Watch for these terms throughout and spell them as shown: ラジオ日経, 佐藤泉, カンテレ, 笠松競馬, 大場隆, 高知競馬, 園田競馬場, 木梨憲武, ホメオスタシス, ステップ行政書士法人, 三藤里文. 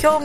今日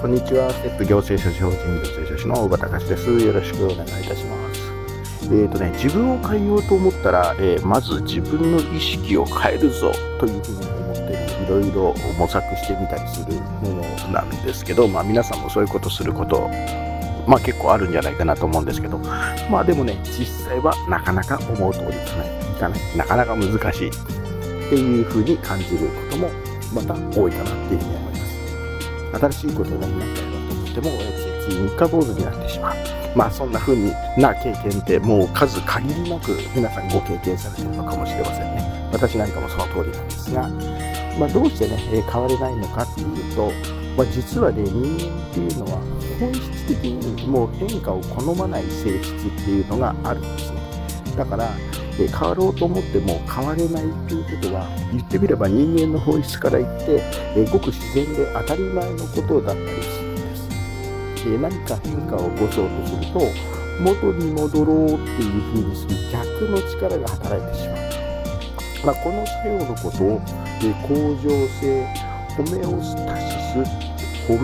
こんにちは、ステップ行政書士法人行政書士の大場隆です。よろしくお願いいたします。自分を変えようと思ったら、まず自分の意識を変えるぞというふうに思っていろいろ模索してみたりするものなんですけど、皆さんもそういうことすること、結構あるんじゃないかなと思うんですけど、でもね、実際はなかなか思う通りいかない、なかなか難しいっていうふうに感じることもまた多いかなっていうふうに思います。新しいことになったりだと思ってもつい三日坊主になってしまう、そんな風な経験ってもう数限りなく皆さんご経験されているのかもしれませんね。私なんかもその通りなんですが、どうしてね変われないのかっていうと、実はね、人間っていうのは本質的にもう変化を好まない性質っていうのがあるんですね。だから変わろうと思っても変われないっていうことは、言ってみれば人間の本質から言ってごく自然で当たり前のことだったりするんです。何か変化を起こそうとすると元に戻ろうっていうふうにする逆の力が働いてしまう、この作用のことを恒常性ホメオスタシス、恒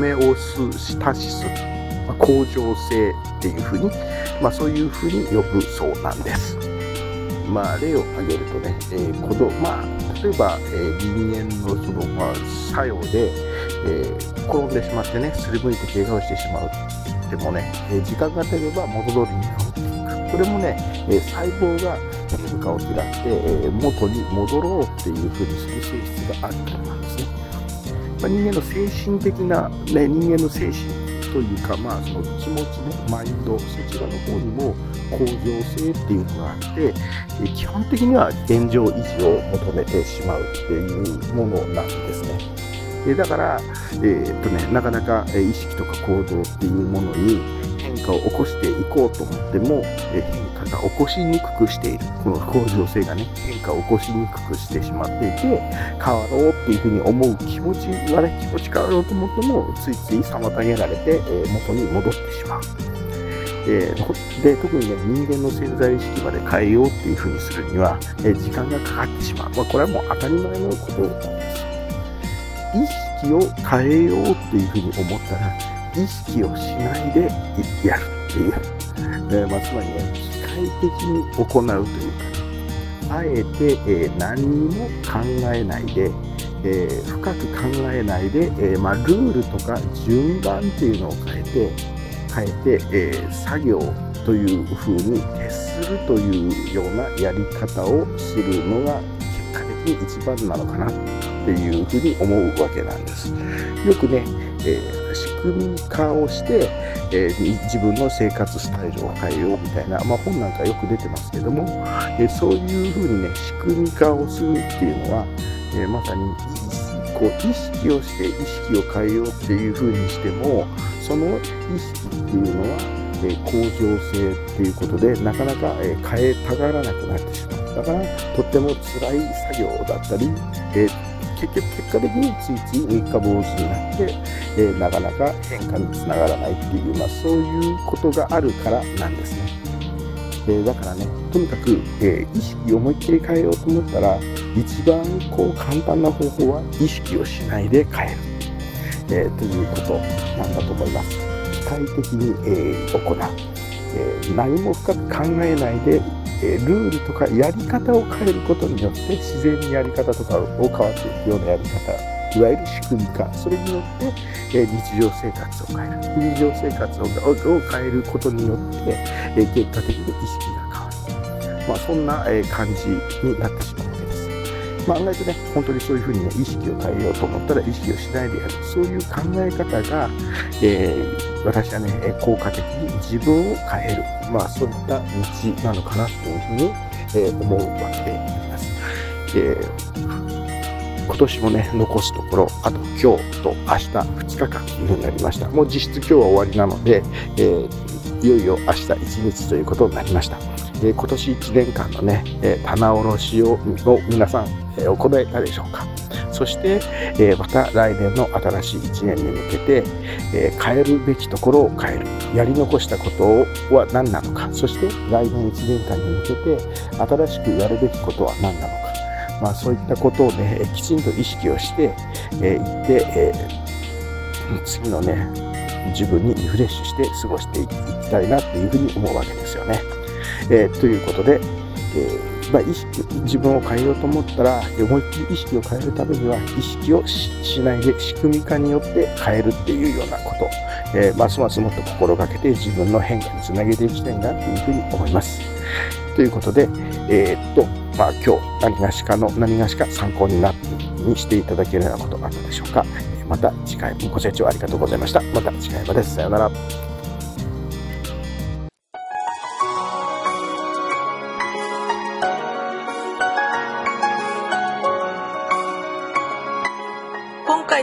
常性っていうふうに、そういうふうに呼ぶそうなんです。例を挙げるとね、例えば、人間の作用で、転んでしまってね、すりむいて怪我をしてしまう。でもね、時間が経れば元通りに治っていく。これもね、細胞が変化を嫌って、元に戻ろうっていうふうにする性質があるからなんですね。人間の精神的な、人間の精神というか、その気持ちね、マインド、そちらの方にも向上性っていうのがあって、基本的には現状維持を求めてしまうっていうものなんですね。だから、なかなか意識とか行動っていうものに変化を起こしていこうと思っても、変化が起こしにくくしている。この向上性がね、変化を起こしにくくしてしまっていて、変わろうっていうふうに思う気持ちはね、気持ち変わろうと思ってもついつい妨げられて、元に戻ってしまう。で、特にね、人間の潜在意識まで変えようっていうふうにするには、時間がかかってしまう。これはもう当たり前のことなんです。意識を変えようっていうふうに思ったら、意識をしないでやるっていう、つまりね、機械的に行うというか、あえて、何にも考えないで、深く考えないで、ルールとか順番っていうのを変えて、作業というふうに徹するというようなやり方をするのが結果的に一番なのかなっていうふうに思うわけなんです。よくね、仕組み化をして、自分の生活スタイルを変えようみたいな、本なんかよく出てますけども、そういうふうにね、仕組み化をするっていうのは、まさに意識をして意識を変えようっていうふうにしても、その意識っていうのは、向上性っていうことでなかなか、変えたがらなくなってしまう。だからとっても辛い作業だったり、結果的についつい三日坊主になって、なかなか変化につながらないっていう、そういうことがあるからなんですね。だからね、とにかく、意識を思いっきり変えようと思ったら、一番簡単な方法は意識をしないで変える、ということなんだと思います。機械的に、行う、何も深く考えないで、ルールとかやり方を変えることによって自然にやり方とかを変わっていくようなやり方、いわゆる仕組み化、それによって日常生活を変える、日常生活を変えることによって結果的に意識が変わる。そんな感じになってしまうわけです。案外とね、本当にそういうふうにね、意識を変えようと思ったら意識をしないでやる、そういう考え方が、私はね、効果的に自分を変える、そういった道なのかなというふうに、思うわけであります。今年もね、残すところあと今日と明日2日間になりました。もう実質今日は終わりなので、いよいよ明日1日ということになりました。今年1年間のね、棚卸しを皆さん、行えたでしょうか。そして、また来年の新しい1年に向けて、変えるべきところを変える、やり残したことは何なのか、そして来年1年間に向けて新しくやるべきことは何なのか、そういったことをね、きちんと意識をしていって、次のね、自分にリフレッシュして過ごしていきたいなっていうふうに思うわけですよね。ということで、自分を変えようと思ったら、思いっきり意識を変えるためには意識を しないで仕組み化によって変えるっていうようなこと、ますますもっと心がけて自分の変化につなげていきたいなというふうに思います。ということで、今日何がしか参考になってにしていただけるようなことがあったでしょうか。また次回もご清聴ありがとうございました。また次回まで、さようなら。今回